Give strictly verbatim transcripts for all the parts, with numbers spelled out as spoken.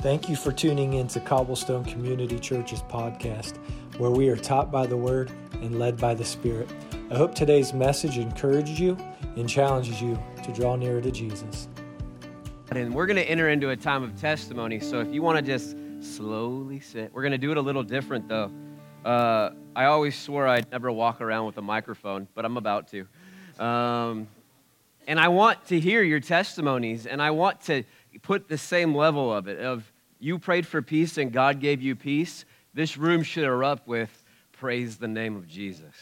Thank you for tuning in to Cobblestone Community Church's podcast, where we are taught by the Word and led by the Spirit. I hope today's message encourages you and challenges you to draw nearer to Jesus. And we're going to enter into a time of testimony, so if you want to just slowly sit, we're going to do it a little different, though. Uh, I always swore I'd never walk around with a microphone, but I'm about to. Um, and I want to hear your testimonies, and I want to put the same level of it, of you prayed for peace and God gave you peace. This room should erupt with praise the name of Jesus.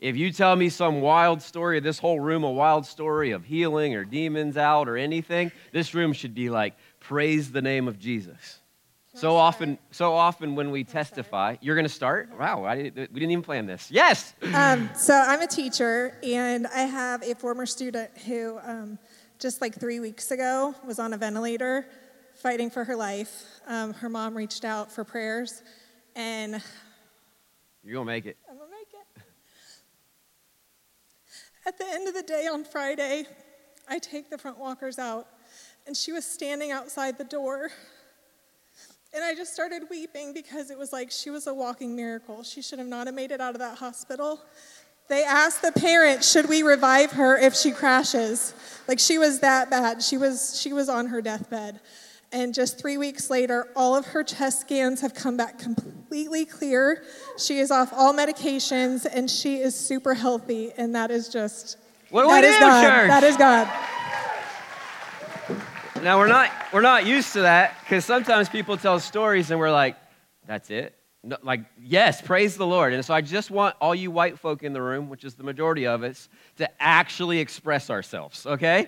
If you tell me some wild story, this whole room a wild story of healing or demons out or anything, this room should be like, praise the name of Jesus. So often, so often when we testify, you're going to start? Wow, I didn't, we didn't even plan this. Yes! Um, so I'm a teacher, and I have a former student who... Um, just like three weeks ago, was on a ventilator fighting for her life. Um, her mom reached out for prayers, and... You're going to make it. I'm going to make it. At the end of the day on Friday, I take the front walkers out, and she was standing outside the door. And I just started weeping because it was like she was a walking miracle. She should have not have made it out of that hospital. They asked the parents, should we revive her if she crashes? Like, she was that bad. She was she was on her deathbed. And just three weeks later, all of her chest scans have come back completely clear. She is off all medications, and she is super healthy. And that is just, what that is God. Church? That is God. Now, we're not, we're not used to that, because sometimes people tell stories, and we're like, that's it? No, like, yes, praise the Lord. And so I just want all you white folk in the room, which is the majority of us, to actually express ourselves, okay?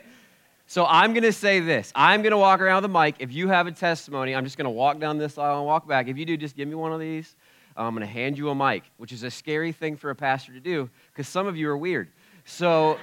So I'm going to say this. I'm going to walk around with a mic. If you have a testimony, I'm just going to walk down this aisle and walk back. If you do, just give me one of these. I'm going to hand you a mic, which is a scary thing for a pastor to do because some of you are weird. So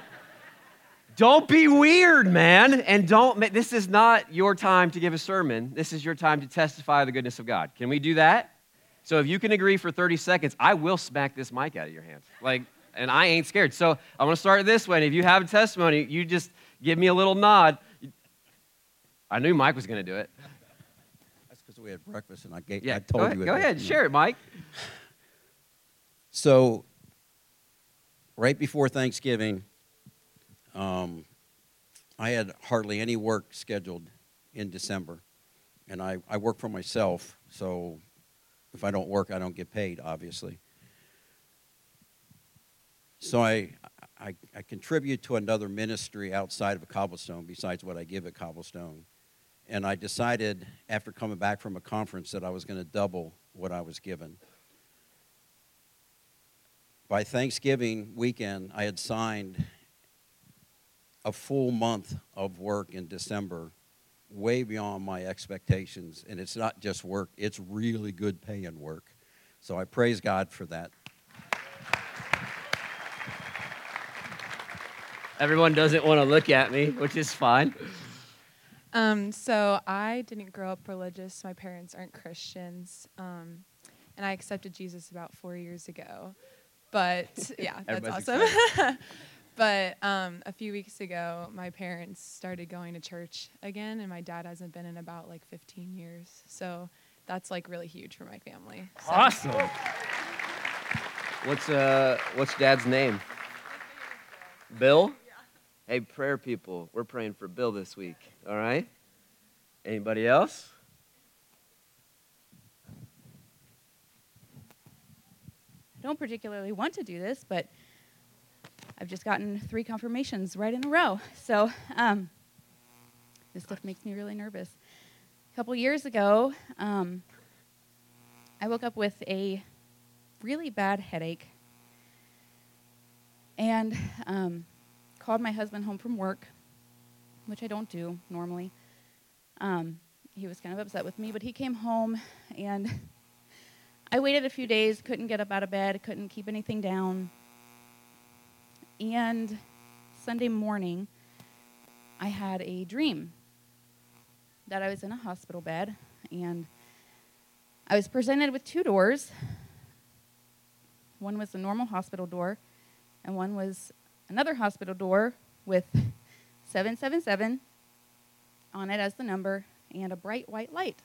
don't be weird, man. And don't, this is not your time to give a sermon. This is your time to testify the goodness of God. Can we do that? So if you can agree for thirty seconds, I will smack this mic out of your hands. Like, and I ain't scared. So I'm going to start this way. And if you have a testimony, you just give me a little nod. I knew Mike was going to do it. That's because we had breakfast and I, gave, yeah. I told go ahead, you. Go ahead. Share it, Mike. So right before Thanksgiving, um, I had hardly any work scheduled in December. And I, I work for myself, so... If I don't work, I don't get paid, obviously. So I, I I contribute to another ministry outside of Cobblestone besides what I give at Cobblestone. And I decided after coming back from a conference that I was going to double what I was given. By Thanksgiving weekend, I had signed a full month of work in December, way beyond my expectations, and it's not just work, it's really good paying work. So I praise God for that. Everyone doesn't want to look at me, which is fine. Um, so I didn't grow up religious. My parents aren't Christians, um, and I accepted Jesus about four years ago. But, yeah, that's awesome. But um, a few weeks ago, my parents started going to church again, and my dad hasn't been in about, like, fifteen years. So that's, like, really huge for my family. So. Awesome. What's uh, what's Dad's name? Bill? Yeah. Hey, prayer people, we're praying for Bill this week, all right? Anybody else? I don't particularly want to do this, but... I've just gotten three confirmations right in a row. So um, this stuff makes me really nervous. A couple years ago, um, I woke up with a really bad headache and um, called my husband home from work, which I don't do normally. Um, he was kind of upset with me, but he came home, and I waited a few days, couldn't get up out of bed, couldn't keep anything down. And Sunday morning, I had a dream that I was in a hospital bed, and I was presented with two doors. One was the normal hospital door, and one was another hospital door with seven seven seven on it as the number, and a bright white light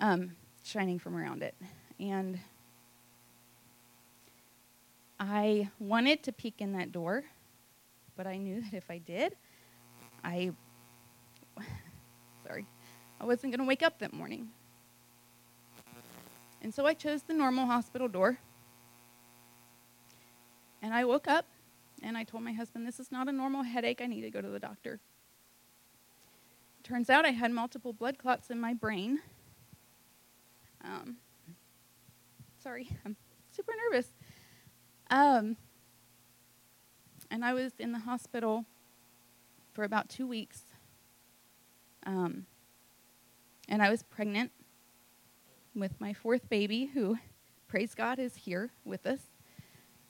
um, shining from around it. And I wanted to peek in that door, but I knew that if I did, I, sorry, I wasn't going to wake up that morning. And so I chose the normal hospital door. And I woke up, and I told my husband, this is not a normal headache. I need to go to the doctor. Turns out I had multiple blood clots in my brain. Um, sorry, I'm super nervous. Um, and I was in the hospital for about two weeks. Um, and I was pregnant with my fourth baby, who, praise God, is here with us.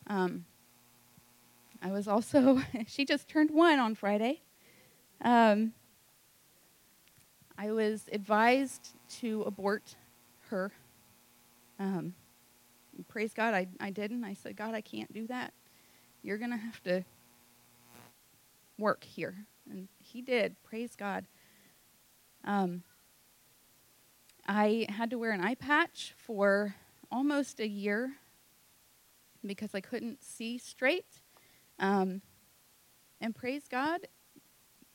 Um, I was also, she just turned one on Friday. Um, I was advised to abort her. Um, praise God, I, I didn't. I said, God, I can't do that. You're going to have to work here. And he did, praise God. Um, I had to wear an eye patch for almost a year because I couldn't see straight. Um, and praise God,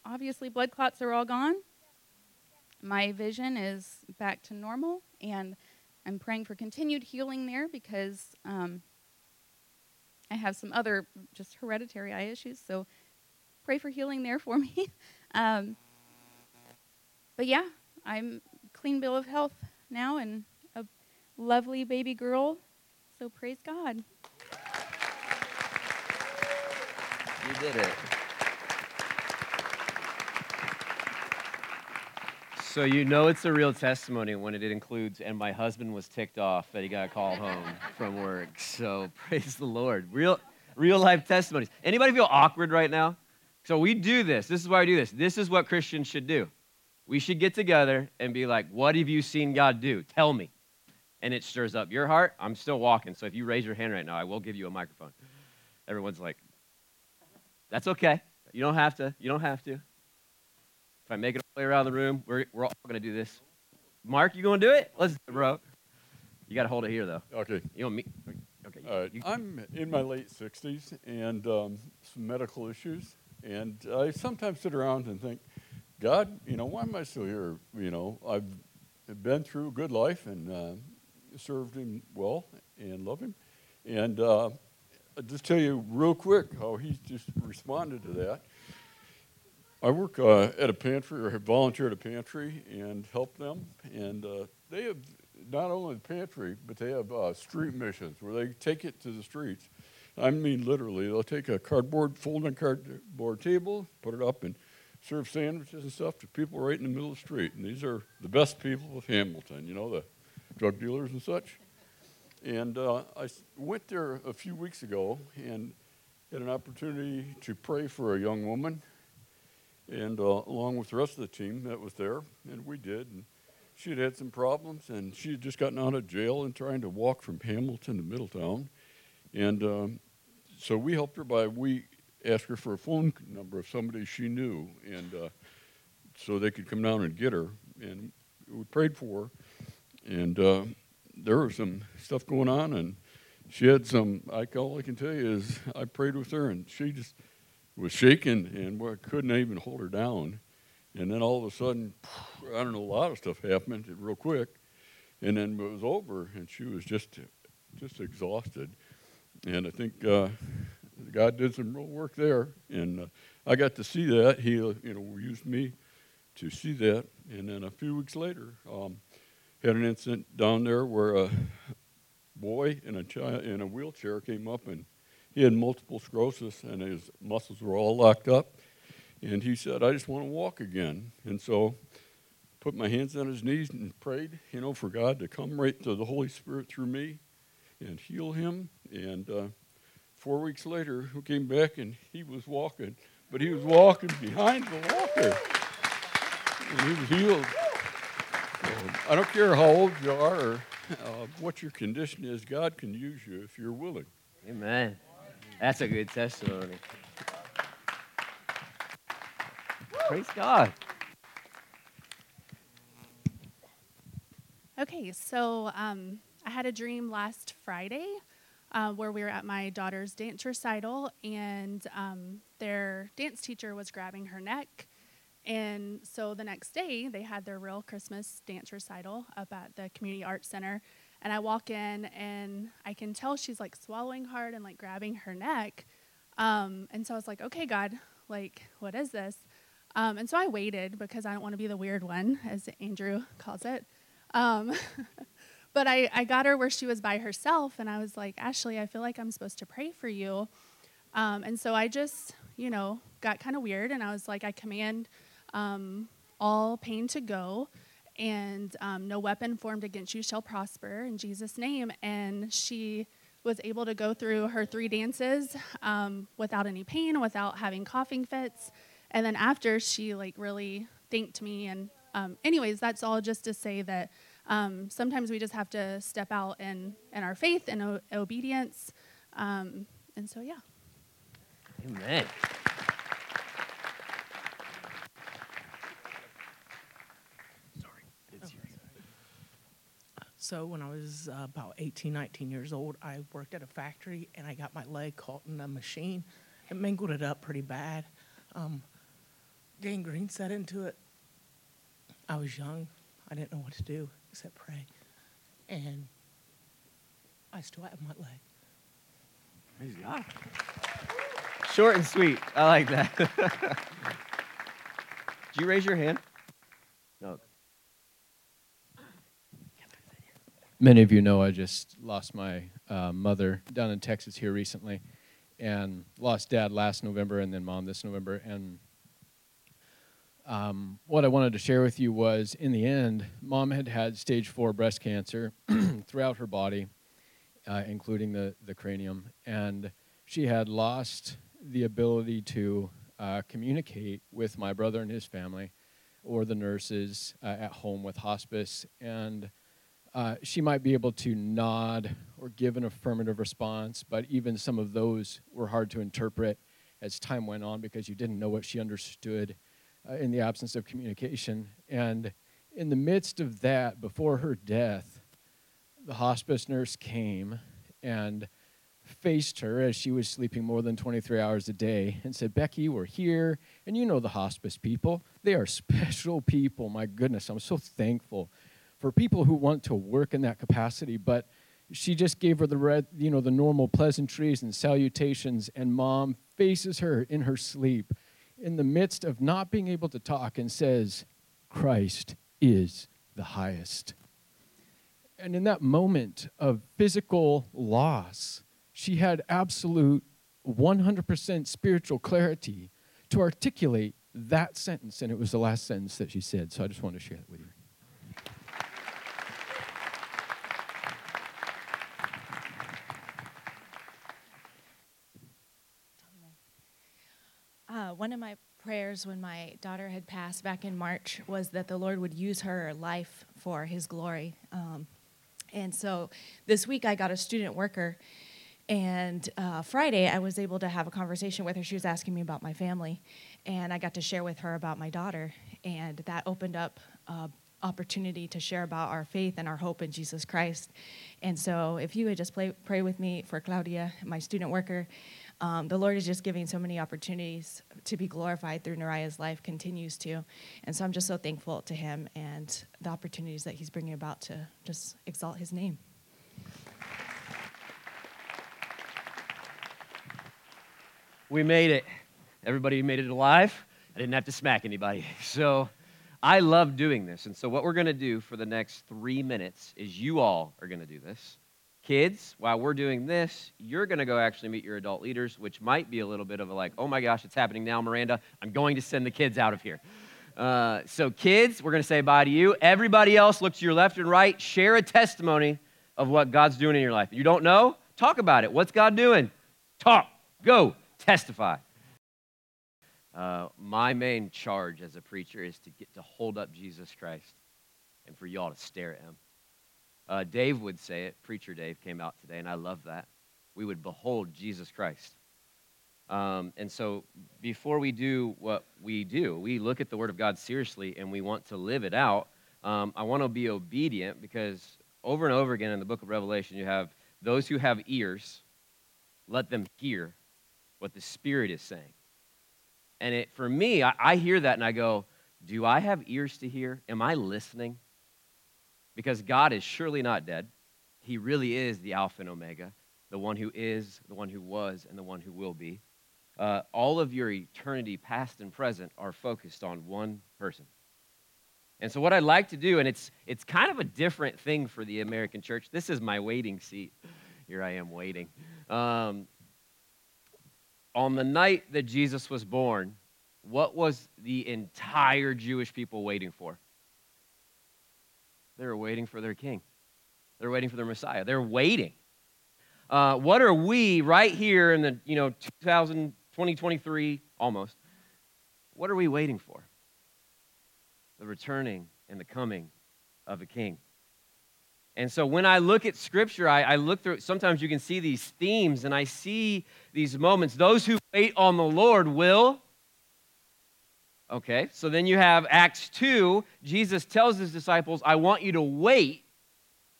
obviously blood clots are all gone. My vision is back to normal, and I'm praying for continued healing there because um, I have some other just hereditary eye issues, so pray for healing there for me. um, but yeah, I'm clean bill of health now and a lovely baby girl, so praise God. You did it. So you know it's a real testimony when it includes, and my husband was ticked off that he got a call home from work. So praise the Lord. Real, real life testimonies. Anybody feel awkward right now? So we do this. This is why we do this. This is what Christians should do. We should get together and be like, what have you seen God do? Tell me. And it stirs up your heart. I'm still walking. So if you raise your hand right now, I will give you a microphone. Everyone's like, that's okay. You don't have to. You don't have to. If I make it all the way around the room, we're we're all going to do this. Mark, you going to do it? Let's do it, bro. You got to hold it here, though. Okay. You want me? Okay. Uh, you, I'm in my late sixties and um, some medical issues, and I sometimes sit around and think, God, you know, why am I still here? You know, I've been through a good life and uh, served Him well and love Him. And uh, I'll just tell you real quick how He just responded to that. I work uh, at a pantry, or have volunteered at a pantry, and help them. And uh, they have not only the pantry, but they have uh, street missions where they take it to the streets. I mean, literally, they'll take a cardboard, folding cardboard table, put it up, and serve sandwiches and stuff to people right in the middle of the street. And these are the best people of Hamilton, you know, the drug dealers and such. And uh, I went there a few weeks ago and had an opportunity to pray for a young woman, and uh, along with the rest of the team that was there, and we did. And she had had some problems, and she had just gotten out of jail and trying to walk from Hamilton to Middletown. And um, so we helped her by, we asked her for a phone number of somebody she knew, and uh, so they could come down and get her. And we prayed for her, and uh, there was some stuff going on, and she had some, I, all I can tell you is I prayed with her, and she just was shaking, and we couldn't even hold her down. And then all of a sudden, I don't know, a lot of stuff happened real quick. And then it was over, and she was just just exhausted. And I think uh, God did some real work there. And uh, I got to see that. He uh, you know, used me to see that. And then a few weeks later, um, had an incident down there where a boy in a child in a wheelchair came up, and he had multiple sclerosis, and his muscles were all locked up. And he said, I just want to walk again. And so put my hands on his knees and prayed, you know, for God to come right to the Holy Spirit through me and heal him. And uh, four weeks later, we came back, and he was walking. But he was walking behind the walker. And he was healed. And I don't care how old you are or uh, what your condition is, God can use you if you're willing. Amen. That's a good testimony. Praise God. Okay, so um, I had a dream last Friday uh, where we were at my daughter's dance recital, and um, their dance teacher was grabbing her neck. And so the next day, they had their real Christmas dance recital up at the Community Arts Center. And I walk in, and I can tell she's, like, swallowing hard and, like, grabbing her neck. Um, and so I was like, okay, God, like, what is this? Um, and so I waited because I don't want to be the weird one, as Andrew calls it. Um, but I, I got her where she was by herself, and I was like, Ashley, I feel like I'm supposed to pray for you. Um, and so I just, you know, got kind of weird, and I was like, I command um, all pain to go, and um, no weapon formed against you shall prosper in Jesus' name. And she was able to go through her three dances um, without any pain, without having coughing fits. And then after, she, like, really thanked me. And um, anyways, that's all just to say that um, sometimes we just have to step out in, in our faith and o- obedience. Um, and so, yeah. Amen. Sorry. It's oh, sorry. So when I was uh, about eighteen, nineteen years old, I worked at a factory, and I got my leg caught in a machine. It mangled it up pretty bad. Um, gangrene set into it. I was young. I didn't know what to do except pray. And I still have my leg. Praise God. Short and sweet. I like that. Did you raise your hand? No. Many of you know I just lost my uh, mother down in Texas here recently, and lost Dad last November, and then Mom this November. And um, what I wanted to share with you was, in the end, Mom had had stage four breast cancer throughout her body, uh, including the, the cranium. And she had lost the ability to uh, communicate with my brother and his family, or the nurses uh, at home with hospice. And Uh, she might be able to nod or give an affirmative response, but even some of those were hard to interpret as time went on, because you didn't know what she understood uh, in the absence of communication. And in the midst of that, before her death, the hospice nurse came and faced her as she was sleeping more than twenty-three hours a day and said, "Becky, we're here, and you know the hospice people. They are special people. My goodness, I'm so thankful for people who want to work in that capacity." But she just gave her the red, you know, the normal pleasantries and salutations, and Mom faces her in her sleep in the midst of not being able to talk and says, "Christ is the highest." And in that moment of physical loss, she had absolute one hundred percent spiritual clarity to articulate that sentence, and it was the last sentence that she said. So I just wanted to share that with you. One of my prayers when my daughter had passed back in March was that the Lord would use her life for his glory. Um, and so this week I got a student worker, and uh, Friday I was able to have a conversation with her. She was asking me about my family, and I got to share with her about my daughter, and that opened up uh, opportunity to share about our faith and our hope in Jesus Christ. And so if you would just play, pray with me for Claudia, my student worker. Um, the Lord is just giving so many opportunities to be glorified through Nariah's life, continues to. And so I'm just so thankful to him and the opportunities that he's bringing about to just exalt his name. We made it. Everybody made it alive. I didn't have to smack anybody. So I love doing this. And so what we're going to do for the next three minutes is you all are going to do this. Kids, while we're doing this, you're going to go actually meet your adult leaders, which might be a little bit of a like, oh my gosh, it's happening now, Miranda. I'm going to send the kids out of here. Uh, so kids, we're going to say bye to you. Everybody else, look to your left and right. Share a testimony of what God's doing in your life. If you don't know, talk about it. What's God doing? Talk. Go. Testify. Uh, my main charge as a preacher is to get to hold up Jesus Christ and for y'all to stare at him. Uh, Dave would say it. Preacher Dave came out today, and I love that. We would behold Jesus Christ. Um, and so before we do what we do, we look at the Word of God seriously, and we want to live it out Um, I want to be obedient, because over and over again in the book of Revelation, you have those who have ears, let them hear what the Spirit is saying. And it, for me, I, I hear that and I go, do I have ears to hear? Am I listening? Because God is surely not dead. He really is the Alpha and Omega, the one who is, the one who was, and the one who will be. Uh, all of your eternity, past and present, are focused on one person. And so what I'd like to do, and it's it's kind of a different thing for the American church. This is my waiting seat. Here I am waiting. Um, on the night that Jesus was born, what was the entire Jewish people waiting for? They were waiting for their king. They're waiting for their Messiah. They're waiting. Uh, what are we right here in the, you know, two thousand twenty-three, almost, what are we waiting for? The returning and the coming of a king. And so when I look at Scripture, I, I look through, sometimes you can see these themes, and I see these moments. Those who wait on the Lord will. Okay, so then you have Acts two. Jesus tells his disciples, I want you to wait,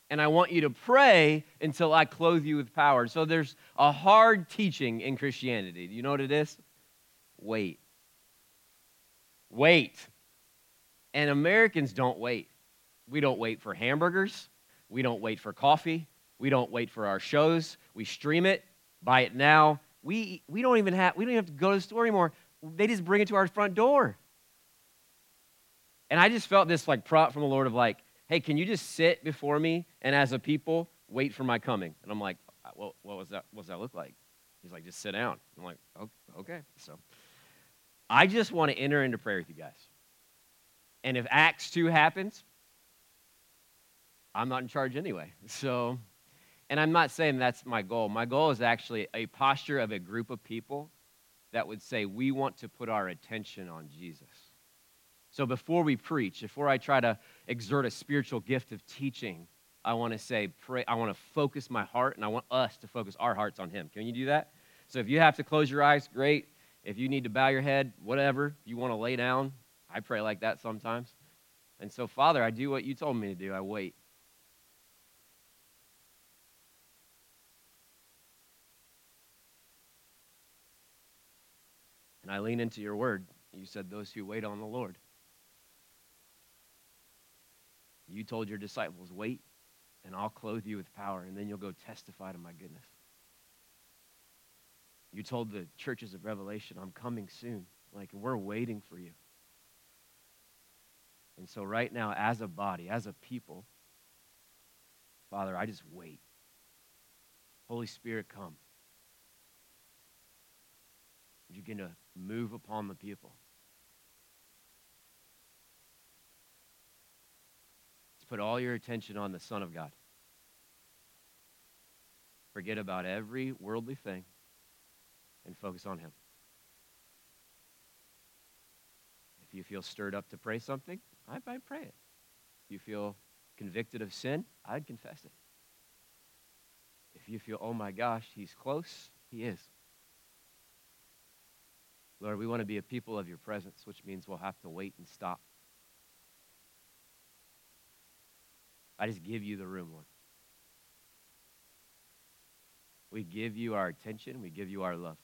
and I want you to pray until I clothe you with power. So there's a hard teaching in Christianity. Do you know what it is? Wait. Wait. And Americans don't wait. We don't wait for hamburgers. We don't wait for coffee. We don't wait for our shows. We stream it, buy it now. We we don't even have we don't even have to go to the store anymore. They just bring it to our front door. And I just felt this like prompt from the Lord of like, hey, can you just sit before me and as a people wait for my coming? And I'm like, well, what was that? What does that look like? He's like, just sit down. I'm like, okay. So I just want to enter into prayer with you guys. And if Acts two happens, I'm not in charge anyway. So, and I'm not saying that's my goal. My goal is actually a posture of a group of people that would say, we want to put our attention on Jesus. So before we preach, before I try to exert a spiritual gift of teaching, I want to say, pray. I want to focus my heart, and I want us to focus our hearts on him. Can you do that? So if you have to close your eyes, great. If you need to bow your head, whatever. You want to lay down, I pray like that sometimes. And so, Father, I do what you told me to do. I wait. And I lean into your word. You said those who wait on the Lord. You told your disciples, wait, and I'll clothe you with power, and then you'll go testify to my goodness. You told the churches of Revelation, I'm coming soon. Like, we're waiting for you. And so right now, as a body, as a people, Father, I just wait. Holy Spirit, come. You're going to move upon the people. Let's put all your attention on the Son of God. Forget about every worldly thing and focus on him. If you feel stirred up to pray something, I might pray it. If you feel convicted of sin, I'd confess it. If you feel, oh my gosh, he's close, he is. Lord, we want to be a people of your presence, which means we'll have to wait and stop. I just give you the room, Lord. We give you our attention, we give you our love.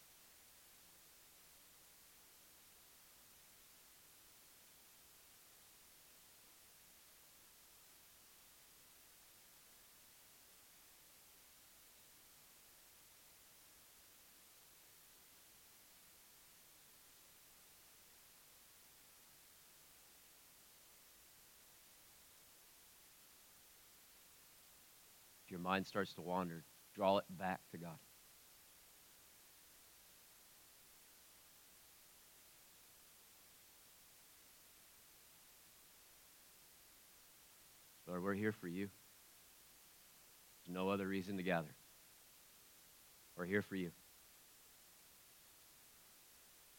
If your mind starts to wander, draw it back to God. Lord, we're here for you. There's no other reason to gather. We're here for you.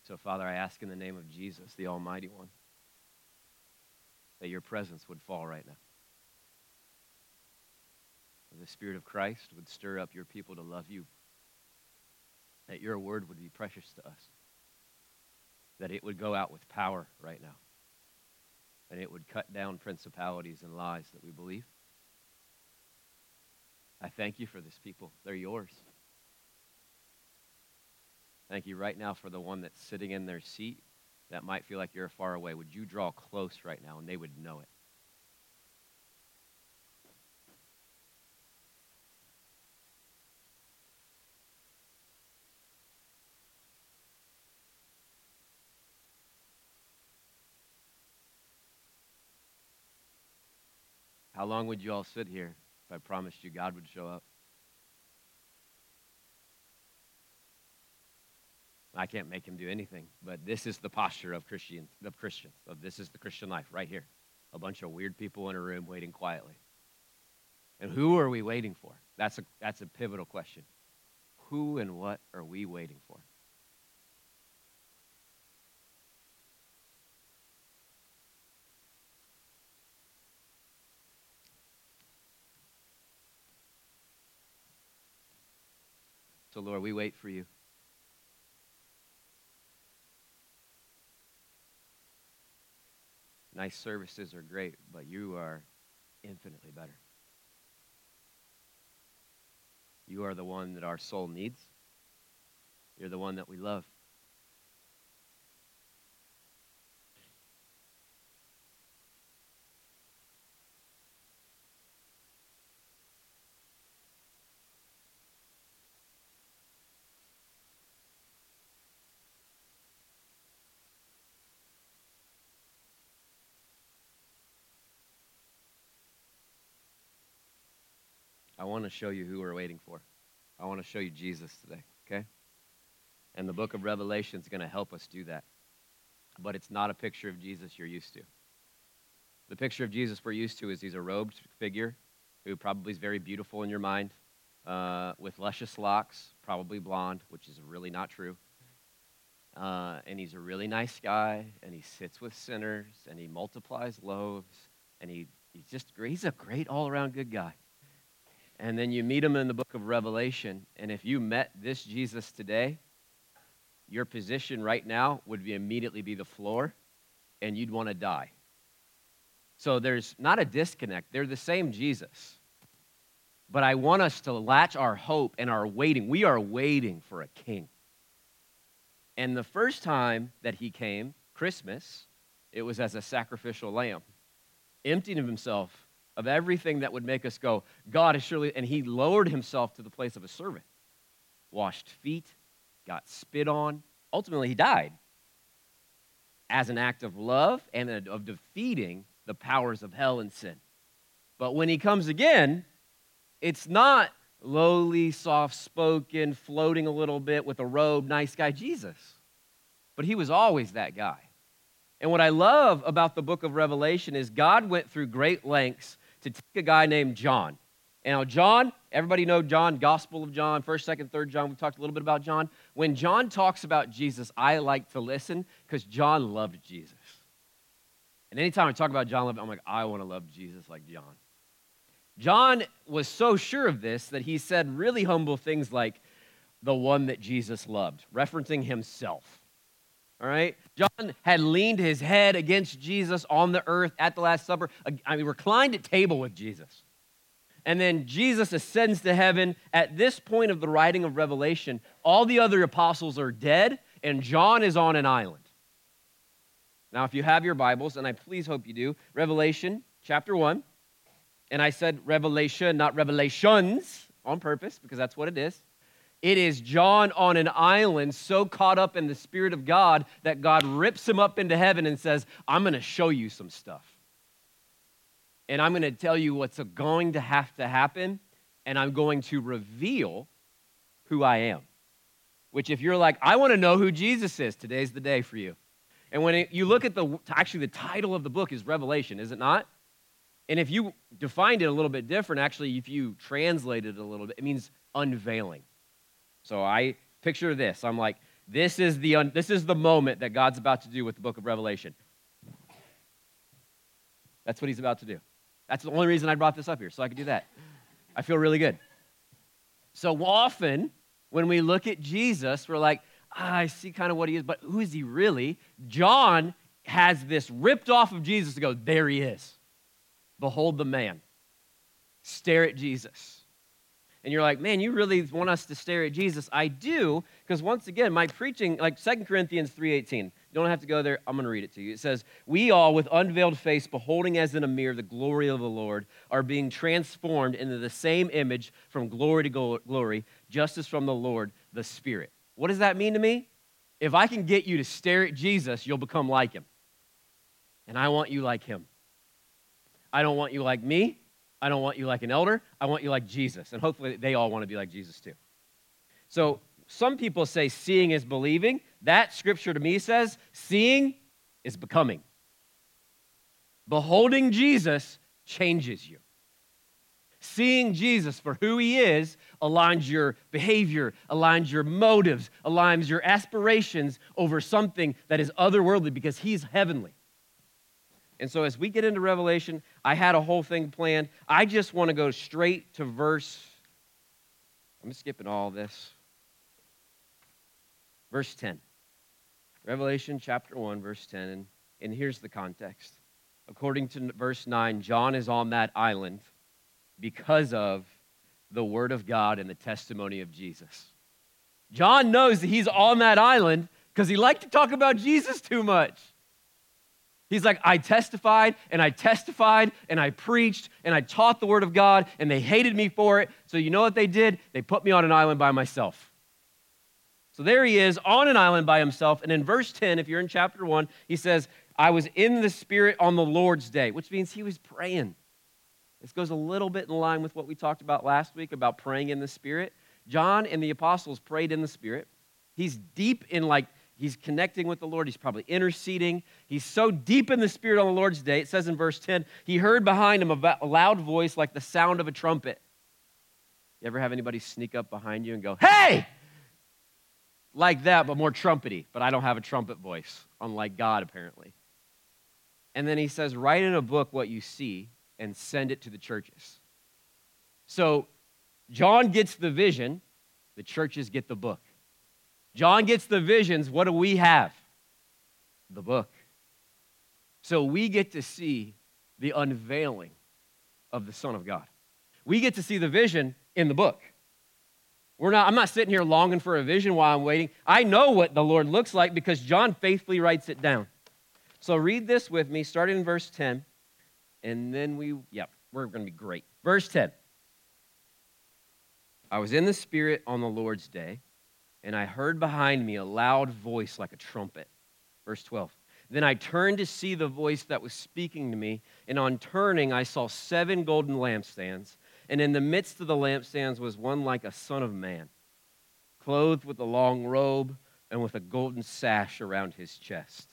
So, Father, I ask in the name of Jesus, the Almighty One, that your presence would fall right now. The Spirit of Christ would stir up your people to love you, that your word would be precious to us, that it would go out with power right now, that it would cut down principalities and lies that we believe. I thank you for this people. They're yours. Thank you right now for the one that's sitting in their seat that might feel like you're far away. Would you draw close right now, and they would know it. How long would you all sit here if I promised you God would show up? I can't make him do anything, but this is the posture of Christians, of Christians. Of this is the Christian life right here. A bunch of weird people in a room waiting quietly. And who are we waiting for? That's a, that's a pivotal question. Who and what are we waiting for? So, Lord, we wait for you. Nice services are great, but you are infinitely better. You are the one that our soul needs. You're the one that we love. I want to show you who we're waiting for. I want to show you Jesus today, okay? And the book of Revelation is going to help us do that. But it's not a picture of Jesus you're used to. The picture of Jesus we're used to is he's a robed figure who probably is very beautiful in your mind, uh, with luscious locks, probably blonde, which is really not true. Uh, and he's a really nice guy, and he sits with sinners, and he multiplies loaves, and he he's just he's a great all-around good guy. And then you meet him in the book of Revelation. And if you met this Jesus today, your position right now would be immediately be the floor, and you'd want to die. So there's not a disconnect. They're the same Jesus. But I want us to latch our hope and our waiting. We are waiting for a king. And the first time that he came, Christmas, it was as a sacrificial lamb, emptying of himself of everything that would make us go, God is surely, and he lowered himself to the place of a servant, washed feet, got spit on. Ultimately, he died as an act of love and of defeating the powers of hell and sin. But when he comes again, it's not lowly, soft-spoken, floating a little bit with a robe, nice guy Jesus. But he was always that guy. And what I love about the book of Revelation is God went through great lengths to take a guy named John. Now, John, everybody know John, Gospel of John, first, second, third John. We talked a little bit about John. When John talks about Jesus, I like to listen because John loved Jesus. And anytime I talk about John, I'm like, I want to love Jesus like John. John was so sure of this that he said really humble things like, the one that Jesus loved, referencing himself. All right, John had leaned his head against Jesus on the earth at the Last Supper. I mean, reclined at table with Jesus. And then Jesus ascends to heaven. At this point of the writing of Revelation, all the other apostles are dead, and John is on an island. Now, if you have your Bibles, and I please hope you do, Revelation chapter one, and I said Revelation, not Revelations, on purpose, because that's what it is. It is John on an island so caught up in the Spirit of God that God rips him up into heaven and says, I'm going to show you some stuff. And I'm going to tell you what's going to have to happen, and I'm going to reveal who I am. Which if you're like, I want to know who Jesus is, today's the day for you. And when it, you look at the, actually the title of the book is Revelation, is it not? And if you defined it a little bit different, actually if you translate it a little bit, it means unveiling. So I picture this. I'm like, this is the un- this is the moment that God's about to do with the book of Revelation. That's what he's about to do. That's the only reason I brought this up here, so I could do that. I feel really good. So often, when we look at Jesus, we're like, ah, I see kind of what he is, but who is he really? John has this ripped off of Jesus to go, there he is. Behold the man. Stare at Jesus. And you're like, man, you really want us to stare at Jesus? I do, because once again, my preaching, like Second Corinthians three eighteen, you don't have to go there. I'm going to read it to you. It says, we all with unveiled face, beholding as in a mirror the glory of the Lord, are being transformed into the same image from glory to glory, just as from the Lord, the Spirit. What does that mean to me? If I can get you to stare at Jesus, you'll become like him. And I want you like him. I don't want you like me. I don't want you like an elder. I want you like Jesus. And hopefully they all want to be like Jesus too. So some people say seeing is believing. That scripture to me says seeing is becoming. Beholding Jesus changes you. Seeing Jesus for who he is aligns your behavior, aligns your motives, aligns your aspirations over something that is otherworldly because he's heavenly. And so as we get into Revelation, I had a whole thing planned. I just want to go straight to verse, I'm skipping all this. Verse ten. Revelation chapter one, verse ten, and, and here's the context. According to verse nine, John is on that island because of the word of God and the testimony of Jesus. John knows that he's on that island because he liked to talk about Jesus too much. He's like, I testified, and I testified, and I preached, and I taught the word of God, and they hated me for it. So you know what they did? They put me on an island by myself. So there he is on an island by himself. And in verse ten, if you're in chapter one, he says, I was in the Spirit on the Lord's day, which means he was praying. This goes a little bit in line with what we talked about last week about praying in the Spirit. John and the apostles prayed in the Spirit. He's deep in like, he's connecting with the Lord. He's probably interceding. He's so deep in the Spirit on the Lord's day. It says in verse ten, he heard behind him a loud voice like the sound of a trumpet. You ever have anybody sneak up behind you and go, hey! Like that, but more trumpety. But I don't have a trumpet voice, unlike God apparently. And then he says, write in a book what you see and send it to the churches. So John gets the vision. The churches get the book. John gets the visions. What do we have? The book. So we get to see the unveiling of the Son of God. We get to see the vision in the book. We're not, I'm not sitting here longing for a vision while I'm waiting. I know what the Lord looks like because John faithfully writes it down. So read this with me, starting in verse ten, and then we, yeah, we're going to be great. Verse ten. I was in the Spirit on the Lord's day, and I heard behind me a loud voice like a trumpet. Verse twelve. Then I turned to see the voice that was speaking to me, and on turning I saw seven golden lampstands, and in the midst of the lampstands was one like a son of man, clothed with a long robe and with a golden sash around his chest.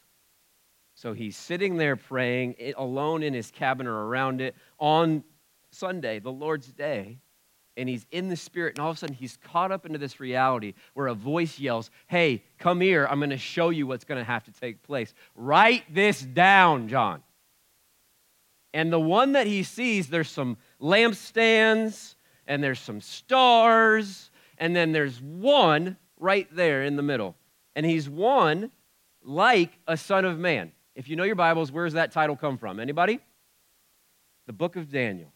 So he's sitting there praying alone in his cabin or around it on Sunday, the Lord's day. And he's in the Spirit, and all of a sudden he's caught up into this reality where a voice yells, hey, come here, I'm going to show you what's going to have to take place. Write this down, John. And the one that he sees, there's some lampstands, and there's some stars, and then there's one right there in the middle. And he's one like a son of man. If you know your Bibles, where's that title come from? Anybody? The book of Daniel.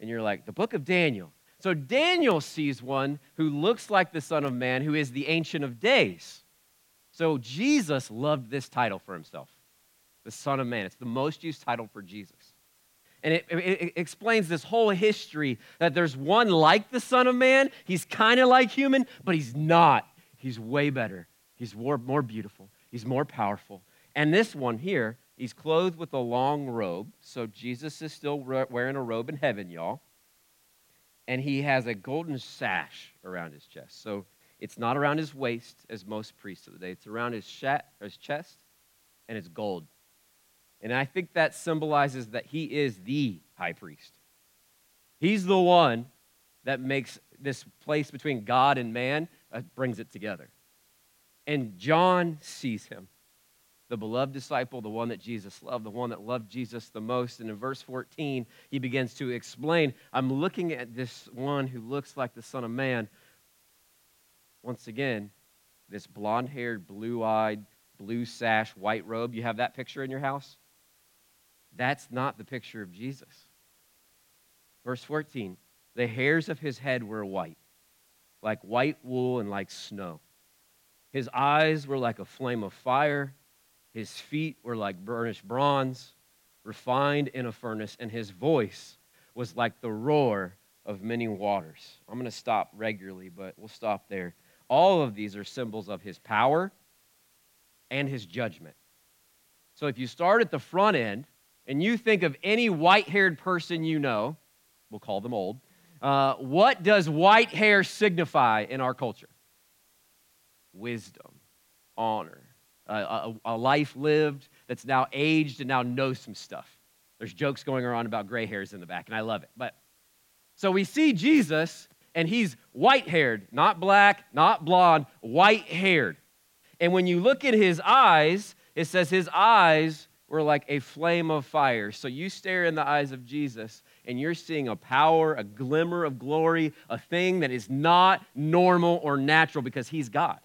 And you're like, the book of Daniel. So Daniel sees one who looks like the Son of Man, who is the Ancient of Days. So Jesus loved this title for himself, the Son of Man. It's the most used title for Jesus. And it, it, it explains this whole history that there's one like the Son of Man. He's kind of like human, but he's not. He's way better. He's more, more beautiful. He's more powerful. And this one here, he's clothed with a long robe. So Jesus is still wearing a robe in heaven, y'all. And he has a golden sash around his chest. So it's not around his waist, as most priests of the day. It's around his chest, and it's gold. And I think that symbolizes that he is the high priest. He's the one that makes this place between God and man, uh, brings it together. And John sees him, the beloved disciple, the one that Jesus loved, the one that loved Jesus the most. And in verse fourteen, he begins to explain, I'm looking at this one who looks like the Son of Man. Once again, this blonde-haired, blue-eyed, blue sash, white robe. You have that picture in your house? That's not the picture of Jesus. Verse fourteen, the hairs of his head were white, like white wool and like snow. His eyes were like a flame of fire. His feet were like burnished bronze, refined in a furnace, and his voice was like the roar of many waters. I'm going to stop regularly, but we'll stop there. All of these are symbols of his power and his judgment. So if you start at the front end and you think of any white-haired person you know, we'll call them old, uh, what does white hair signify in our culture? Wisdom, honor, uh, a, a life lived that's now aged and now knows some stuff. There's jokes going around about gray hairs in the back, and I love it. But so we see Jesus, and he's white-haired, not black, not blonde, white-haired. And when you look at his eyes, it says his eyes were like a flame of fire. So you stare in the eyes of Jesus, and you're seeing a power, a glimmer of glory, a thing that is not normal or natural because he's God.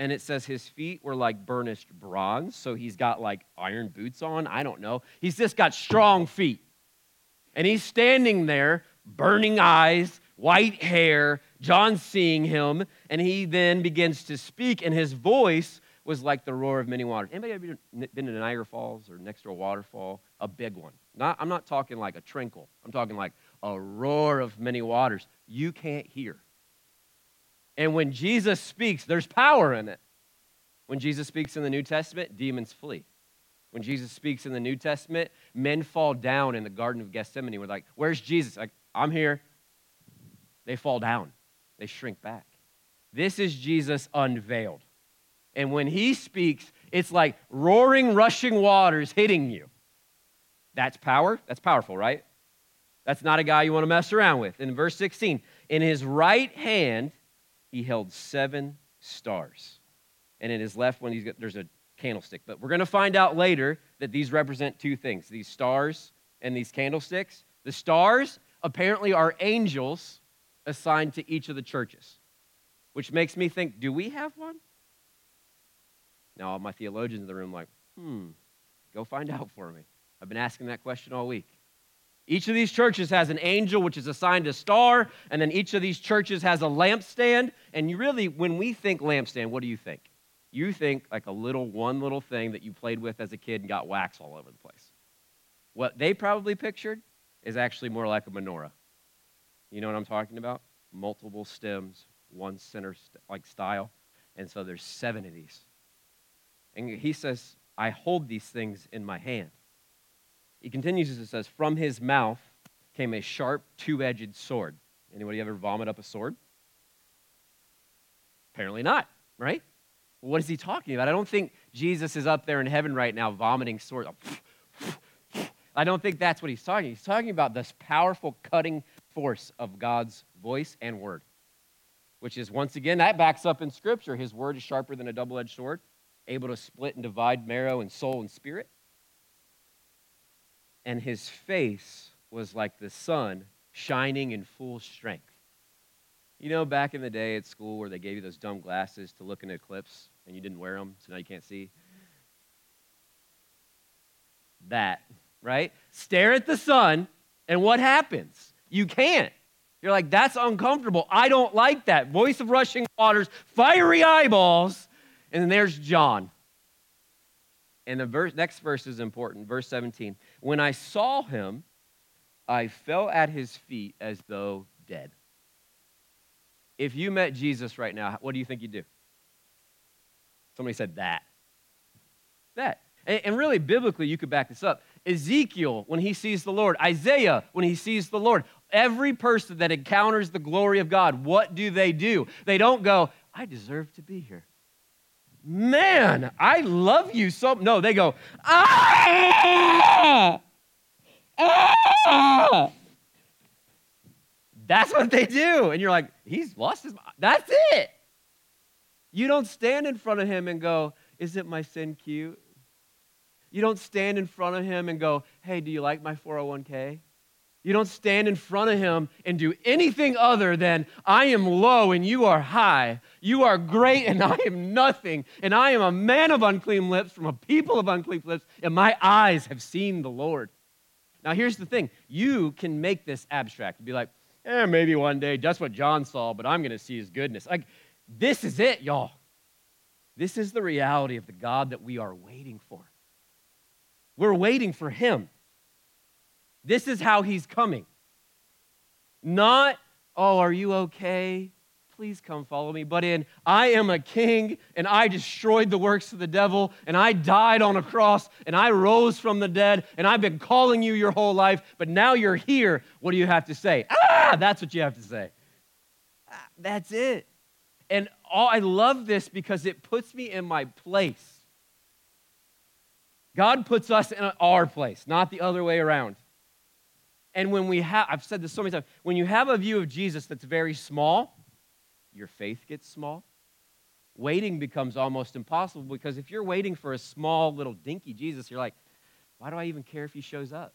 And it says his feet were like burnished bronze, so he's got like iron boots on. I don't know. He's just got strong feet. And he's standing there, burning eyes, white hair, John seeing him, and he then begins to speak, and his voice was like the roar of many waters. Anybody ever been to Niagara Falls or next to a waterfall? A big one. Not, I'm not talking like a trinkle. I'm talking like a roar of many waters. You can't hear. And when Jesus speaks, there's power in it. When Jesus speaks in the New Testament, demons flee. When Jesus speaks in the New Testament, men fall down in the Garden of Gethsemane. We're like, where's Jesus? Like, I'm here. They fall down. They shrink back. This is Jesus unveiled. And when he speaks, it's like roaring, rushing waters hitting you. That's power. That's powerful, right? That's not a guy you want to mess around with. In verse sixteen, in his right hand, he held seven stars. And in his left one, he's got, there's a candlestick. But we're going to find out later that these represent two things, these stars and these candlesticks. The stars apparently are angels assigned to each of the churches, which makes me think, do we have one? Now, all my theologians in the room are like, hmm, go find out for me. I've been asking that question all week. Each of these churches has an angel, which is assigned a star, and then each of these churches has a lampstand. And you really, when we think lampstand, what do you think? You think like a little, one little thing that you played with as a kid and got wax all over the place. What they probably pictured is actually more like a menorah. You know what I'm talking about? Multiple stems, one center st- like style. And so there's seven of these. And he says, I hold these things in my hand. He continues as it says, from his mouth came a sharp two-edged sword. Anybody ever vomit up a sword? Apparently not, right? What is he talking about? I don't think Jesus is up there in heaven right now vomiting swords. I don't think that's what he's talking about. He's talking about this powerful cutting force of God's voice and word, which is, once again, that backs up in Scripture. His word is sharper than a double-edged sword, able to split and divide marrow and soul and spirit. And his face was like the sun shining in full strength. You know, back in the day at school where they gave you those dumb glasses to look in an eclipse and you didn't wear them, so now you can't see? That, right? Stare at the sun, and what happens? You can't. You're like, that's uncomfortable. I don't like that. Voice of rushing waters, fiery eyeballs, and then there's John. And the verse, next verse is important, verse seventeen. When I saw him, I fell at his feet as though dead. If you met Jesus right now, what do you think you'd do? Somebody said that. That. And, and really, biblically, you could back this up. Ezekiel, when he sees the Lord. Isaiah, when he sees the Lord. Every person that encounters the glory of God, what do they do? They don't go, I deserve to be here. Man, I love you so. No, they go, ah! Ah! That's what they do. And you're like, he's lost his mind. That's it. You don't stand in front of him and go, isn't my sin cute? You don't stand in front of him and go, hey, do you like my four oh one k? You don't stand in front of him and do anything other than, I am low and you are high. You are great and I am nothing. And I am a man of unclean lips from a people of unclean lips. And my eyes have seen the Lord. Now, here's the thing. You can make this abstract. Be like, eh, maybe one day. That's what John saw, but I'm going to see his goodness. Like, this is it, y'all. This is the reality of the God that we are waiting for. We're waiting for him. This is how he's coming. Not, oh, are you okay? Please come follow me. But in, I am a king, and I destroyed the works of the devil, and I died on a cross, and I rose from the dead, and I've been calling you your whole life, but now you're here. What do you have to say? Ah, that's what you have to say. Ah, that's it. And all, I love this because it puts me in my place. God puts us in our place, not the other way around. And when we have, I've said this so many times, when you have a view of Jesus that's very small, your faith gets small. Waiting becomes almost impossible because if you're waiting for a small little dinky Jesus, you're like, why do I even care if he shows up?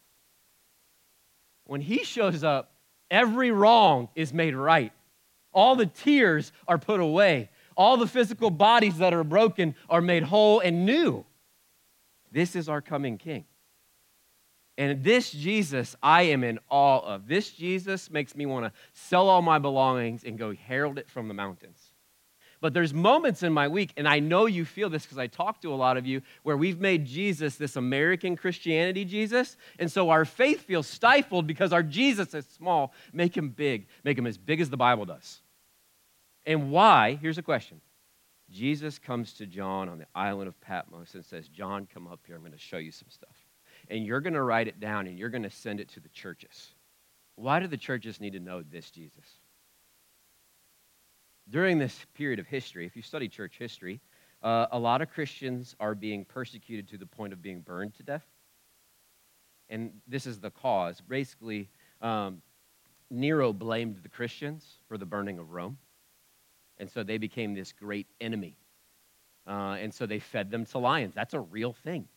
When he shows up, every wrong is made right. All the tears are put away. All the physical bodies that are broken are made whole and new. This is our coming king. And this Jesus, I am in awe of. This Jesus makes me want to sell all my belongings and go herald it from the mountains. But there's moments in my week, and I know you feel this because I talk to a lot of you, where we've made Jesus this American Christianity Jesus, and so our faith feels stifled because our Jesus is small. Make him big. Make him as big as the Bible does. And why? Here's a question. Jesus comes to John on the island of Patmos and says, John, come up here. I'm going to show you some stuff. And you're going to write it down, and you're going to send it to the churches. Why do the churches need to know this Jesus? During this period of history, if you study church history, uh, a lot of Christians are being persecuted to the point of being burned to death. And this is the cause. Basically, um, Nero blamed the Christians for the burning of Rome. And so they became this great enemy. Uh, and so they fed them to lions. That's a real thing.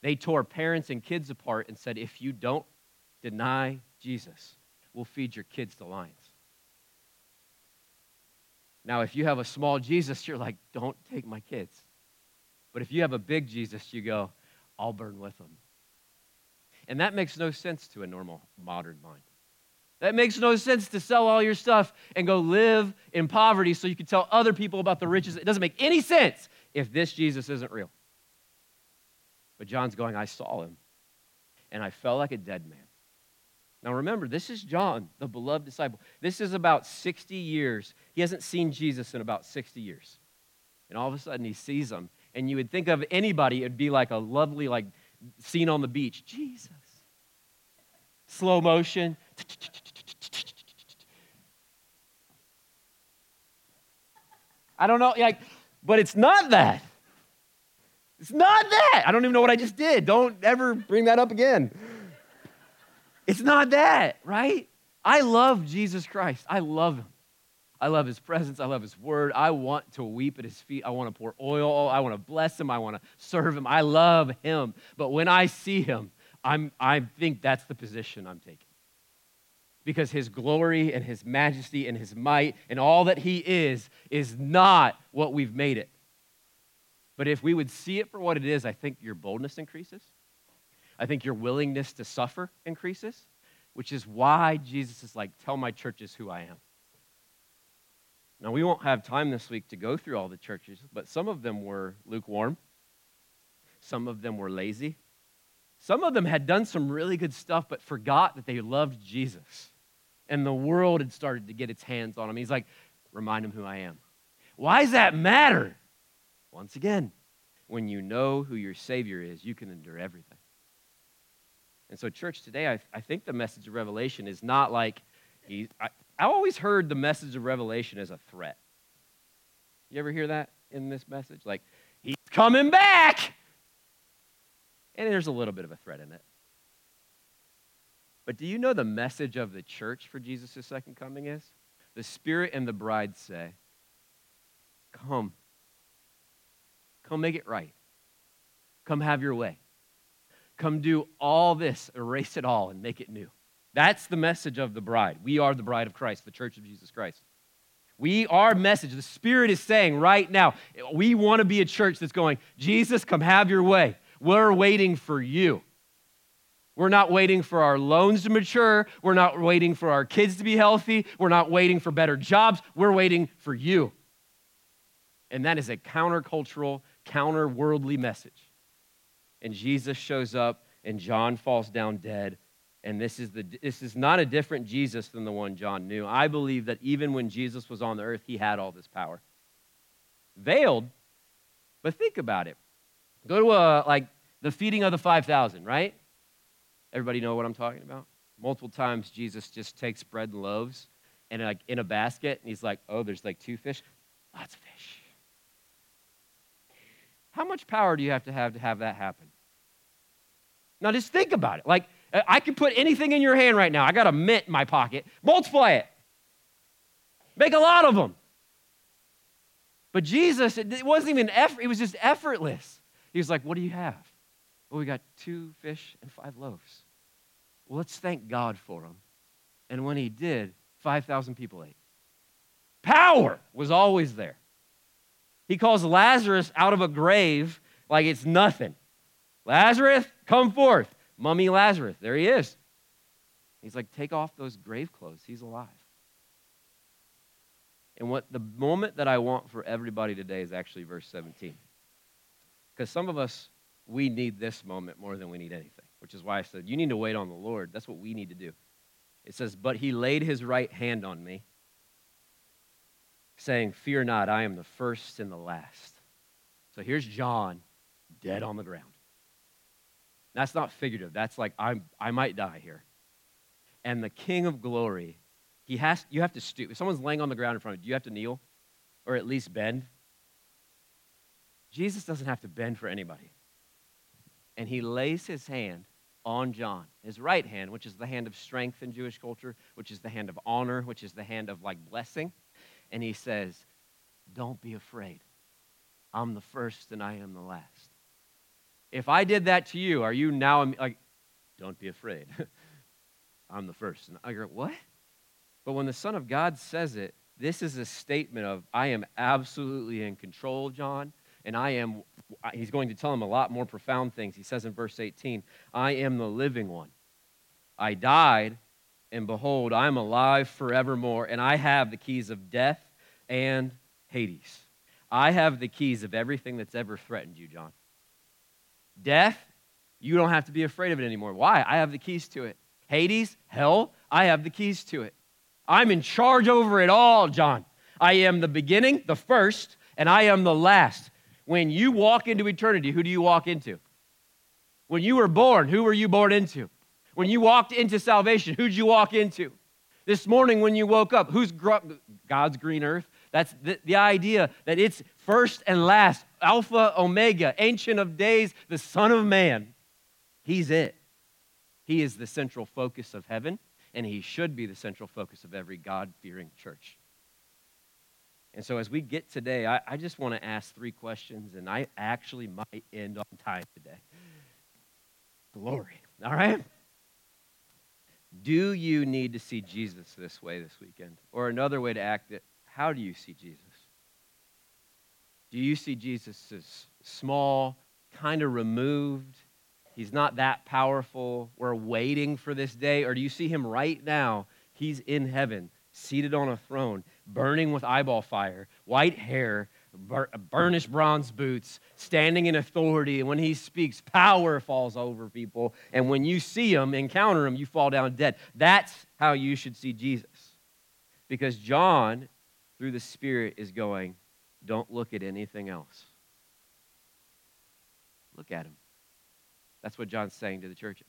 They tore parents and kids apart and said, if you don't deny Jesus, we'll feed your kids to lions. Now, if you have a small Jesus, you're like, don't take my kids. But if you have a big Jesus, you go, I'll burn with them. And that makes no sense to a normal modern mind. That makes no sense to sell all your stuff and go live in poverty so you can tell other people about the riches. It doesn't make any sense if this Jesus isn't real. But John's going, I saw him, and I felt like a dead man. Now remember, this is John, the beloved disciple. This is about sixty years. He hasn't seen Jesus in about sixty years. And all of a sudden, he sees him. And you would think of anybody, it'd be like a lovely like scene on the beach. Jesus. Slow motion. I don't know, like, but it's not that. It's not that. I don't even know what I just did. Don't ever bring that up again. It's not that, right? I love Jesus Christ. I love him. I love his presence. I love his word. I want to weep at his feet. I want to pour oil. I want to bless him. I want to serve him. I love him. But when I see him, I'm, I think that's the position I'm taking. Because his glory and his majesty and his might and all that he is is not what we've made it. But if we would see it for what it is, I think your boldness increases. I think your willingness to suffer increases, which is why Jesus is like, tell my churches who I am. Now, we won't have time this week to go through all the churches, but some of them were lukewarm. Some of them were lazy. Some of them had done some really good stuff, but forgot that they loved Jesus. And the world had started to get its hands on him. He's like, remind him who I am. Why does that matter? Once again, when you know who your Savior is, you can endure everything. And so church today, I, I think the message of Revelation is not like, he, I, I always heard the message of Revelation as a threat. You ever hear that in this message? Like, he's coming back! And there's a little bit of a threat in it. But do you know the message of the church for Jesus' second coming is? The Spirit and the bride say, come. Come make it right. Come have your way. Come do all this, erase it all, and make it new. That's the message of the bride. We are the bride of Christ, the church of Jesus Christ. We are message. The Spirit is saying right now, we want to be a church that's going, Jesus, come have your way. We're waiting for you. We're not waiting for our loans to mature. We're not waiting for our kids to be healthy. We're not waiting for better jobs. We're waiting for you. And that is a countercultural, counter-worldly message. And Jesus shows up and John falls down dead. And this is, the, this is not a different Jesus than the one John knew. I believe that even when Jesus was on the earth, he had all this power. Veiled, but think about it. Go to a, like the feeding of the five thousand, right? Everybody know what I'm talking about? Multiple times Jesus just takes bread and loaves and like in a basket, and he's like, oh, there's like two fish. Lots of fish. How much power do you have to have to have that happen? Now just think about it. Like, I could put anything in your hand right now. I got a mint in my pocket. Multiply it. Make a lot of them. But Jesus, it wasn't even effort. It was just effortless. He was like, what do you have? Well, we got two fish and five loaves. Well, let's thank God for them. And when he did, five thousand people ate. Power was always there. He calls Lazarus out of a grave like it's nothing. Lazarus, come forth. Mummy Lazarus, there he is. He's like, take off those grave clothes. He's alive. And what the moment that I want for everybody today is actually verse seventeen. Because some of us, we need this moment more than we need anything, which is why I said, you need to wait on the Lord. That's what we need to do. It says, but he laid his right hand on me, saying, fear not, I am the first and the last. So here's John, dead on the ground. That's not figurative. That's like, I'm, I might die here. And the King of Glory, he has. You have to stoop. If someone's laying on the ground in front of you, you have to kneel or at least bend. Jesus doesn't have to bend for anybody. And he lays his hand on John, his right hand, which is the hand of strength in Jewish culture, which is the hand of honor, which is the hand of like blessing. And he says, don't be afraid. I'm the first and I am the last. If I did that to you, are you now, like, don't be afraid. I'm the first. And I go, what? But when the Son of God says it, this is a statement of, I am absolutely in control, John, and I am, he's going to tell him a lot more profound things. He says in verse eighteen, I am the living one. I died, and behold, I am alive forevermore, and I have the keys of death and Hades. I have the keys of everything that's ever threatened you, John. Death, you don't have to be afraid of it anymore. Why? I have the keys to it. Hades, hell, I have the keys to it. I'm in charge over it all, John. I am the beginning, the first, and I am the last. When you walk into eternity, who do you walk into? When you were born, who were you born into? When you walked into salvation, who'd you walk into? This morning when you woke up, who's gr- God's green earth? That's the, the idea that it's first and last, Alpha, Omega, Ancient of Days, the Son of Man. He's it. He is the central focus of heaven, and he should be the central focus of every God-fearing church. And so as we get today, I, I just want to ask three questions, and I actually might end on time today. Glory. All right? Do you need to see Jesus this way this weekend? Or another way to act it, how do you see Jesus? Do you see Jesus as small, kind of removed? He's not that powerful. We're waiting for this day. Or do you see him right now? He's in heaven, seated on a throne, burning with eyeball fire, white hair, burnished bronze boots, standing in authority. And when he speaks, power falls over people. And when you see him, encounter him, you fall down dead. That's how you should see Jesus. Because John, through the Spirit, is going, don't look at anything else. Look at him. That's what John's saying to the churches.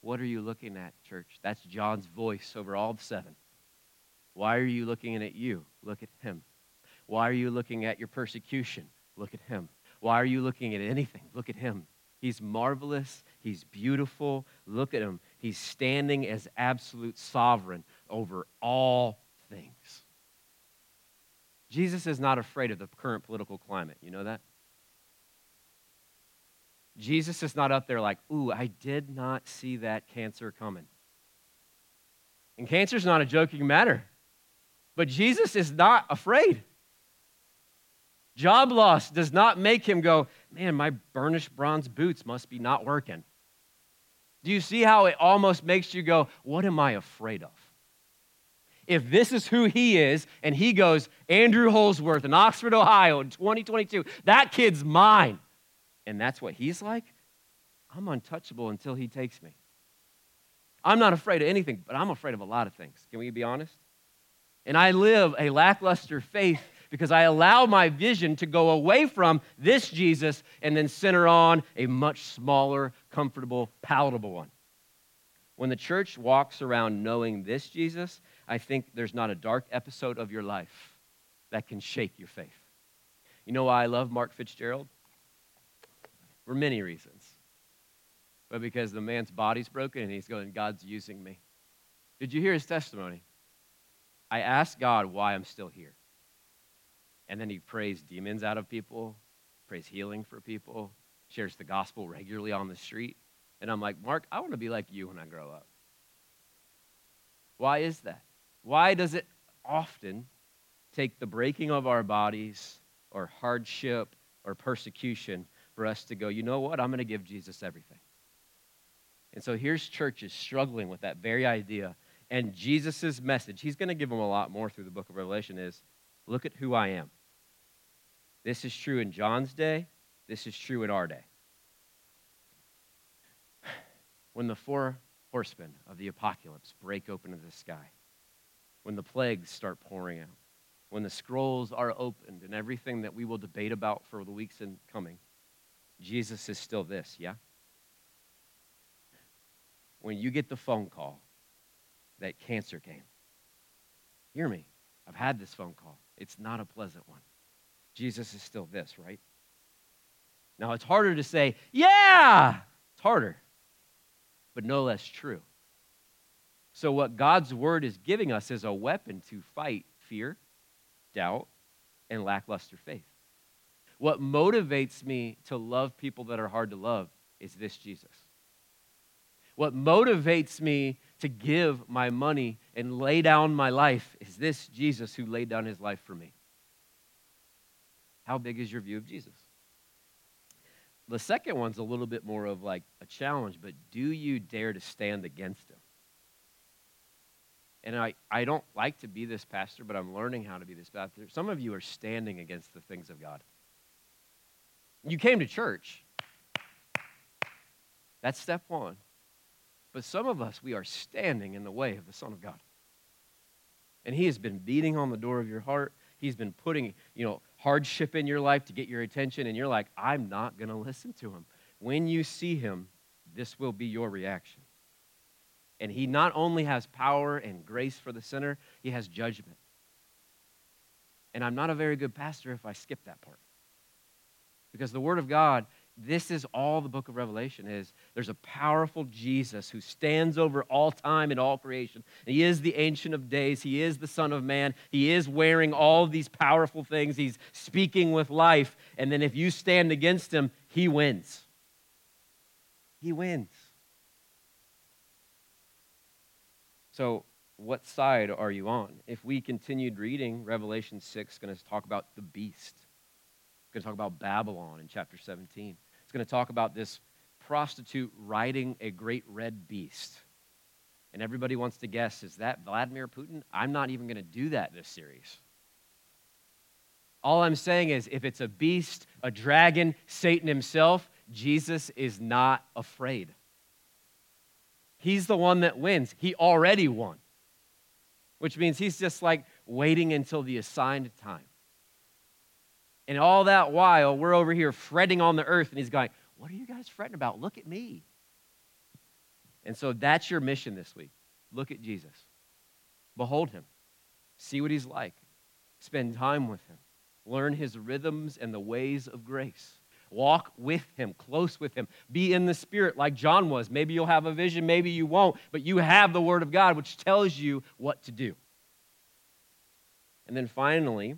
What are you looking at, church? That's John's voice over all the seven. Why are you looking at you? Look at him. Why are you looking at your persecution? Look at him. Why are you looking at anything? Look at him. He's marvelous. He's beautiful. Look at him. He's standing as absolute sovereign over all things. Jesus is not afraid of the current political climate. You know that? Jesus is not up there like, ooh, I did not see that cancer coming. And cancer's not a joking matter. But Jesus is not afraid. Job loss does not make him go, man, my burnished bronze boots must be not working. Do you see how it almost makes you go, what am I afraid of? If this is who he is, and he goes, Andrew Holsworth in Oxford, Ohio in twenty twenty-two, that kid's mine. And that's what he's like? I'm untouchable until he takes me. I'm not afraid of anything, but I'm afraid of a lot of things. Can we be honest? And I live a lackluster faith because I allow my vision to go away from this Jesus and then center on a much smaller, comfortable, palatable one. When the church walks around knowing this Jesus, I think there's not a dark episode of your life that can shake your faith. You know why I love Mark Fitzgerald? For many reasons. But because the man's body's broken and he's going, God's using me. Did you hear his testimony? I asked God why I'm still here. And then he prays demons out of people, prays healing for people, shares the gospel regularly on the street. And I'm like, Mark, I want to be like you when I grow up. Why is that? Why does it often take the breaking of our bodies or hardship or persecution for us to go, you know what, I'm going to give Jesus everything? And so here's churches struggling with that very idea. And Jesus' message, he's going to give them a lot more through the book of Revelation, is look at who I am. This is true in John's day. This is true in our day. When the four horsemen of the apocalypse break open into the sky, when the plagues start pouring out, when the scrolls are opened and everything that we will debate about for the weeks in coming, Jesus is still this, yeah? When you get the phone call that cancer came, hear me, I've had this phone call. It's not a pleasant one. Jesus is still this, right? Now, it's harder to say, yeah, it's harder, but no less true. So what God's word is giving us is a weapon to fight fear, doubt, and lackluster faith. What motivates me to love people that are hard to love is this Jesus. What motivates me to give my money and lay down my life is this Jesus who laid down his life for me. How big is your view of Jesus? The second one's a little bit more of like a challenge, but do you dare to stand against him? And I, I don't like to be this pastor, but I'm learning how to be this pastor. Some of you are standing against the things of God. You came to church. That's step one. But some of us, we are standing in the way of the Son of God. And he has been beating on the door of your heart. He's been putting, you know, hardship in your life to get your attention. And you're like, I'm not going to listen to him. When you see him, this will be your reaction. And he not only has power and grace for the sinner, he has judgment. And I'm not a very good pastor if I skip that part. Because the Word of God, this is all the book of Revelation is. There's a powerful Jesus who stands over all time and all creation. He is the Ancient of Days. He is the Son of Man. He is wearing all these powerful things. He's speaking with life. And then if you stand against him, he wins. He wins. So what side are you on? If we continued reading, Revelation six is going to talk about the beast. It's going to talk about Babylon in chapter seventeen. It's going to talk about this prostitute riding a great red beast. And everybody wants to guess, is that Vladimir Putin? I'm not even going to do that this series. All I'm saying is if it's a beast, a dragon, Satan himself, Jesus is not afraid. He's the one that wins. He already won, which means he's just like waiting until the assigned time. And all that while, we're over here fretting on the earth, and he's going, what are you guys fretting about? Look at me. And so that's your mission this week. Look at Jesus. Behold him. See what he's like. Spend time with him. Learn his rhythms and the ways of grace. Walk with him, close with him. Be in the Spirit like John was. Maybe you'll have a vision, maybe you won't, but you have the Word of God, which tells you what to do. And then finally,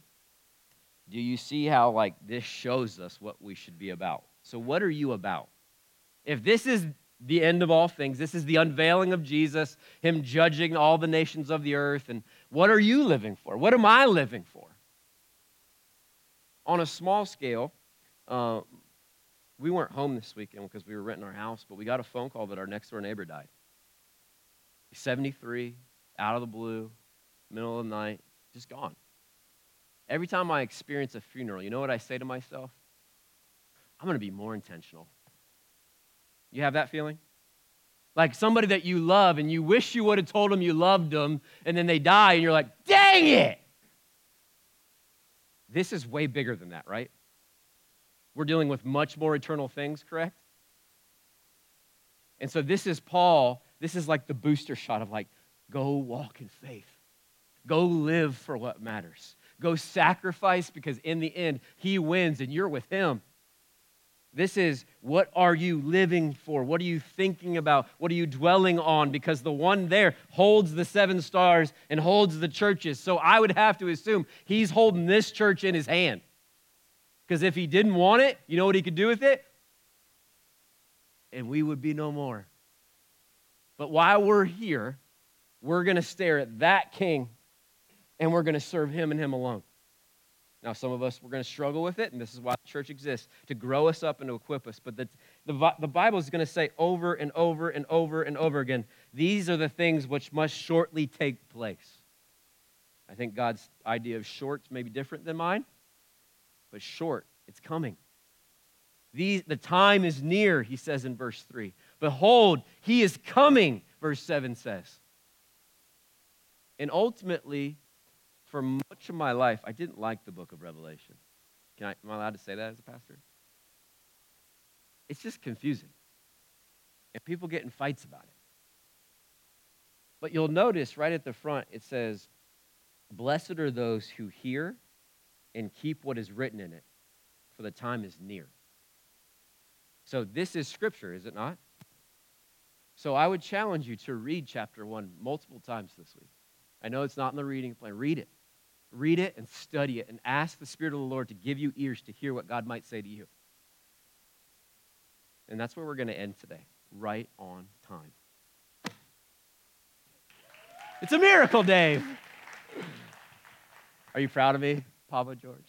do you see how, like, this shows us what we should be about? So what are you about? If this is the end of all things. This is the unveiling of Jesus, him judging all the nations of the earth. And what are you living for? What am I living for? On a small scale, uh, we weren't home this weekend because we were renting our house, but we got a phone call that our next door neighbor died. He's seventy-three, out of the blue, middle of the night, just gone. Every time I experience a funeral, you know what I say to myself? I'm going to be more intentional. You have that feeling? Like somebody that you love and you wish you would have told them you loved them, and then they die and you're like, dang it! This is way bigger than that, right? We're dealing with much more eternal things, correct? And so this is Paul, this is like the booster shot of like, go walk in faith. Go live for what matters. Go sacrifice because in the end, he wins and you're with him. This is, what are you living for? What are you thinking about? What are you dwelling on? Because the one there holds the seven stars and holds the churches. So I would have to assume he's holding this church in his hand. Because if he didn't want it, you know what he could do with it? And we would be no more. But while we're here, we're going to stare at that king and we're going to serve him and him alone. Now, some of us, we're going to struggle with it, and this is why the church exists, to grow us up and to equip us. But the, the, the Bible is going to say over and over and over and over again, these are the things which must shortly take place. I think God's idea of short may be different than mine, but short, it's coming. These, the time is near, he says in verse three. Behold, he is coming, verse seven says. And ultimately, for much of my life, I didn't like the book of Revelation. Can I, am I allowed to say that as a pastor? It's just confusing. And people get in fights about it. But you'll notice right at the front, it says, blessed are those who hear and keep what is written in it, for the time is near. So this is scripture, is it not? So I would challenge you to read chapter one multiple times this week. I know it's not in the reading plan. Read it. Read it and study it and ask the Spirit of the Lord to give you ears to hear what God might say to you. And that's where we're going to end today, right on time. It's a miracle, Dave. Are you proud of me, Papa George?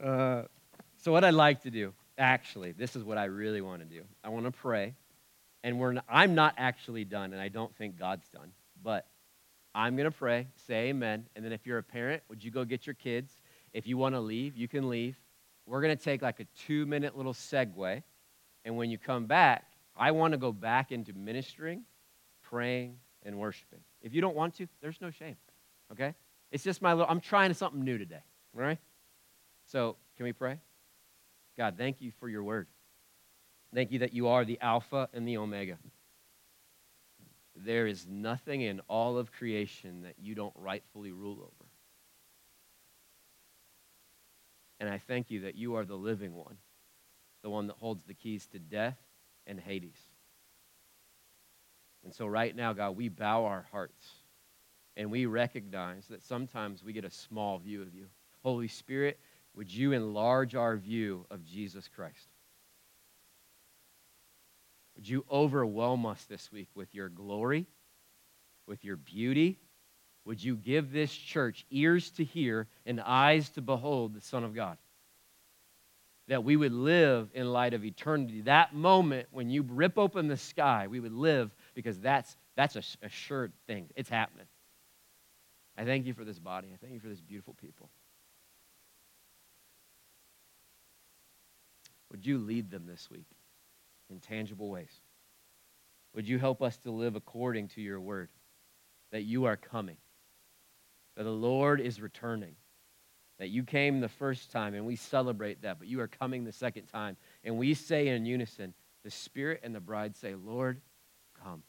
Uh, so what I'd like to do, actually, this is what I really want to do. I want to pray, and we're not, I'm not actually done, and I don't think God's done, but I'm going to pray, say amen, and then if you're a parent, would you go get your kids? If you want to leave, you can leave. We're going to take like a two-minute little segue, and when you come back, I want to go back into ministering, praying, and worshiping. If you don't want to, there's no shame, okay? It's just my little, I'm trying something new today, all right? So can we pray? God, thank you for your word. Thank you that you are the Alpha and the Omega. There is nothing in all of creation that you don't rightfully rule over. And I thank you that you are the living one, the one that holds the keys to death and Hades. And so right now, God, we bow our hearts and we recognize that sometimes we get a small view of you. Holy Spirit, would you enlarge our view of Jesus Christ? Would you overwhelm us this week with your glory, with your beauty? Would you give this church ears to hear and eyes to behold the Son of God? That we would live in light of eternity. That moment when you rip open the sky, we would live because that's that's a assured thing. It's happening. I thank you for this body. I thank you for this beautiful people. Would you lead them this week? In tangible ways. Would you help us to live according to your word, that you are coming, that the Lord is returning, that you came the first time and we celebrate that, but you are coming the second time. And we say in unison, the Spirit and the bride say, Lord, come.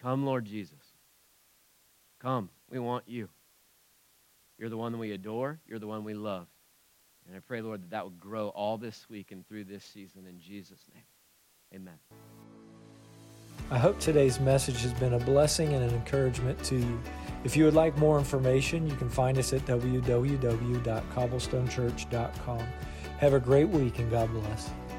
Come, Lord Jesus. Come, we want you. You're the one that we adore. You're the one we love. And I pray, Lord, that that would grow all this week and through this season in Jesus' name. Amen. I hope today's message has been a blessing and an encouragement to you. If you would like more information, you can find us at w w w dot cobblestone church dot com. Have a great week and God bless.